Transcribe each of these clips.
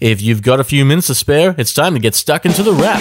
If you've got a few minutes to spare, it's time to get stuck into the wrap.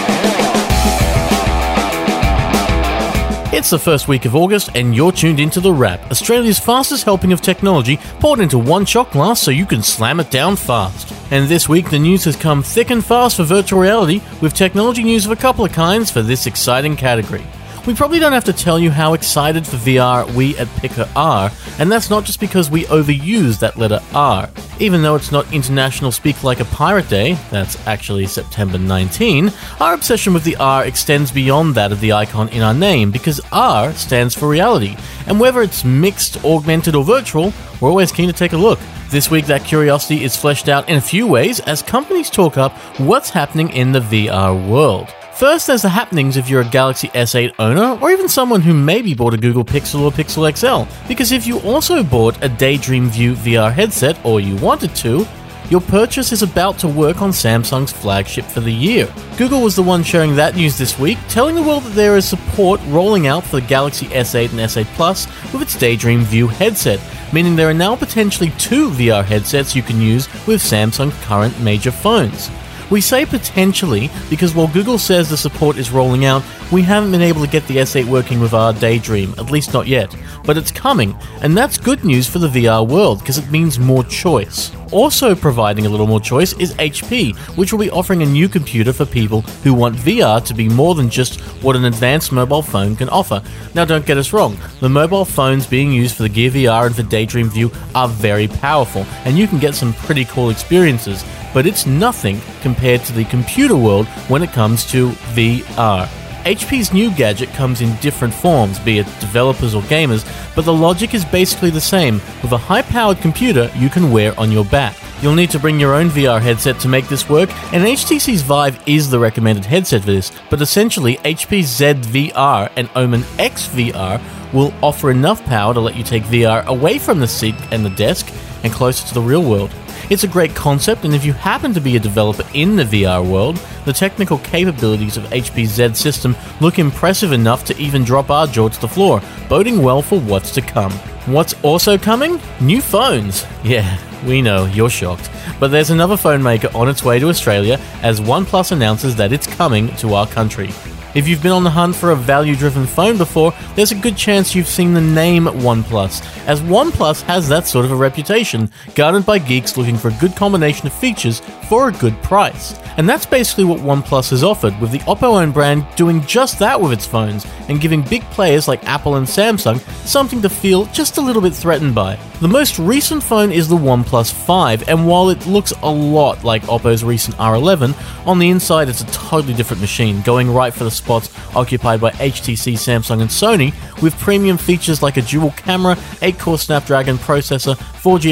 It's the first week of August and you're tuned into The Wrap, Australia's fastest helping of technology poured into one shot glass so you can slam it down fast. And this week the news has come thick and fast for virtual reality, with technology news of a couple of kinds for this exciting category. We probably don't have to tell you how excited for VR we at Picker are, and that's not just because we overuse that letter R. Even though it's not International Speak Like a Pirate Day, that's actually September 19, our obsession with the R extends beyond that of the icon in our name, because R stands for reality, and whether it's mixed, augmented or virtual, we're always keen to take a look. This week that curiosity is fleshed out in a few ways as companies talk up what's happening in the VR world. First, there's the happenings if you're a Galaxy S8 owner, or even someone who maybe bought a Google Pixel or Pixel XL, because if you also bought a Daydream View VR headset, or you wanted to, your purchase is about to work on Samsung's flagship for the year. Google was the one sharing that news this week, telling the world that there is support rolling out for the Galaxy S8 and S8 Plus with its Daydream View headset, meaning there are now potentially two VR headsets you can use with Samsung's current major phones. We say potentially because while Google says the support is rolling out, we haven't been able to get the S8 working with our Daydream, at least not yet. But it's coming, and that's good news for the VR world because it means more choice. Also providing a little more choice is HP, which will be offering a new computer for people who want VR to be more than just what an advanced mobile phone can offer. Now don't get us wrong, the mobile phones being used for the Gear VR and for Daydream View are very powerful, and you can get some pretty cool experiences, but it's nothing compared to the computer world when it comes to VR. HP's new gadget comes in different forms, be it developers or gamers, but the logic is basically the same, with a high-powered computer you can wear on your back. You'll need to bring your own VR headset to make this work, and HTC's Vive is the recommended headset for this, but essentially HP ZVR and Omen XVR will offer enough power to let you take VR away from the seat and the desk and closer to the real world. It's a great concept, and if you happen to be a developer in the VR world, the technical capabilities of HP's Z system look impressive enough to even drop our jaw to the floor, boding well for what's to come. What's also coming? New phones! Yeah, we know, you're shocked. But there's another phone maker on its way to Australia as OnePlus announces that it's coming to our country. If you've been on the hunt for a value-driven phone before, there's a good chance you've seen the name OnePlus, as OnePlus has that sort of a reputation, guarded by geeks looking for a good combination of features for a good price. And that's basically what OnePlus has offered, with the Oppo-owned brand doing just that with its phones, and giving big players like Apple and Samsung something to feel just a little bit threatened by. The most recent phone is the OnePlus 5, and while it looks a lot like Oppo's recent R11, on the inside it's a totally different machine, going right for the spots occupied by HTC, Samsung and Sony, with premium features like a dual camera, 8-core Snapdragon processor, 4G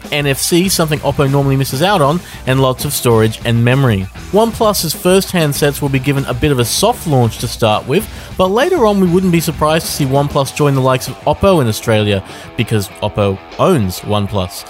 LTE, NFC, something Oppo normally misses out on, and lots of storage and memory. OnePlus's first handsets will be given a bit of a soft launch to start with, but later on we wouldn't be surprised to see OnePlus join the likes of Oppo in Australia, because Oppo owns OnePlus.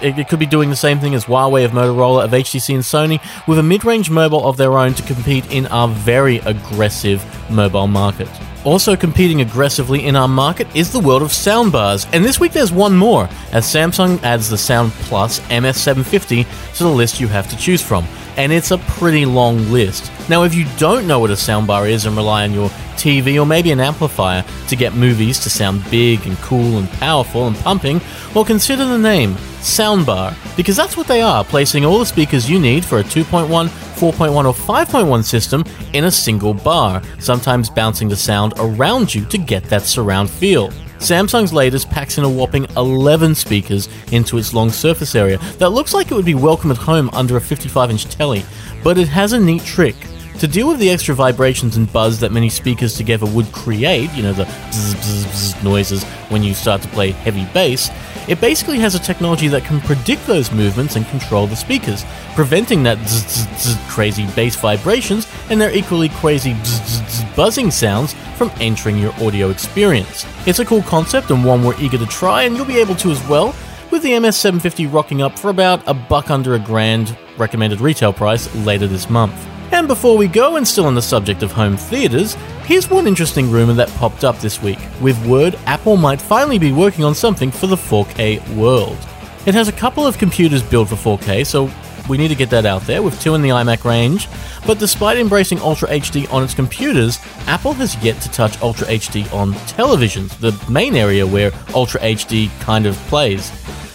It could be doing the same thing as Huawei, of Motorola, of HTC and Sony, with a mid-range mobile of their own to compete in our very aggressive mobile market. Also competing aggressively in our market is the world of soundbars, and this week there's one more, as Samsung adds the Sound Plus MS750 to the list you have to choose from, and it's a pretty long list. Now if you don't know what a soundbar is and rely on your TV or maybe an amplifier to get movies to sound big and cool and powerful and pumping, well consider the name, soundbar, because that's what they are, placing all the speakers you need for a 2.1, 4.1 or 5.1 system in a single bar, sometimes bouncing the sound around you to get that surround feel. Samsung's latest packs in a whopping 11 speakers into its long surface area that looks like it would be welcome at home under a 55-inch telly, but it has a neat trick. To deal with the extra vibrations and buzz that many speakers together would create, you know, the bzz, bzz, bzz noises when you start to play heavy bass, it basically has a technology that can predict those movements and control the speakers, preventing that bzz, bzz, bzz crazy bass vibrations and their equally crazy bzz, bzz, bzz buzzing sounds from entering your audio experience. It's a cool concept and one we're eager to try, and you'll be able to as well, with the MS750 rocking up for about $100 under $1,000 recommended retail price later this month. And before we go, and still on the subject of home theaters, here's one interesting rumor that popped up this week, with word Apple might finally be working on something for the 4K world. It has a couple of computers built for 4K, so we need to get that out there, with two in the iMac range. But despite embracing Ultra HD on its computers, Apple has yet to touch Ultra HD on televisions, the main area where Ultra HD kind of plays.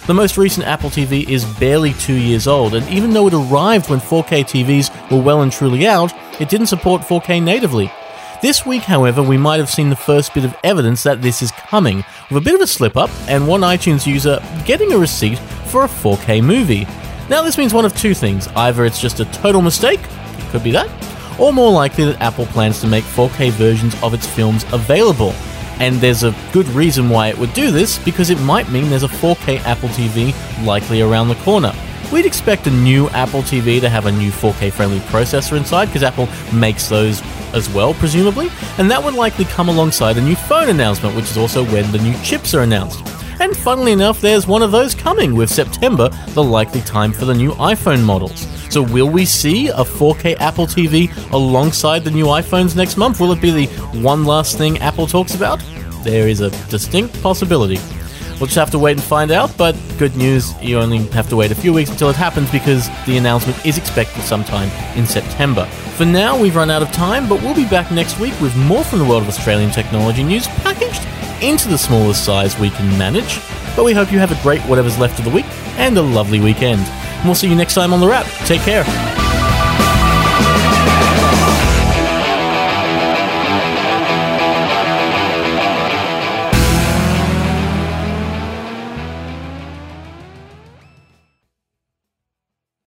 The most recent Apple TV is barely 2 years old, and even though it arrived when 4K TVs were well and truly out, it didn't support 4K natively. This week, however, we might have seen the first bit of evidence that this is coming, with a bit of a slip-up and one iTunes user getting a receipt for a 4K movie. Now, this means one of two things. Either it's just a total mistake, could be that, or more likely that Apple plans to make 4K versions of its films available. And there's a good reason why it would do this, because it might mean there's a 4K Apple TV likely around the corner. We'd expect a new Apple TV to have a new 4K-friendly processor inside, because Apple makes those as well, presumably, and that would likely come alongside a new phone announcement, which is also when the new chips are announced. And funnily enough, there's one of those coming, with September the likely time for the new iPhone models. So will we see a 4K Apple TV alongside the new iPhones next month? Will it be the one last thing Apple talks about? There is a distinct possibility. We'll just have to wait and find out, but good news, you only have to wait a few weeks until it happens, because the announcement is expected sometime in September. For now, we've run out of time, but we'll be back next week with more from the world of Australian technology news, packaged into the smallest size we can manage. But we hope you have a great whatever's left of the week and a lovely weekend. And we'll see you next time on The Wrap. Take care.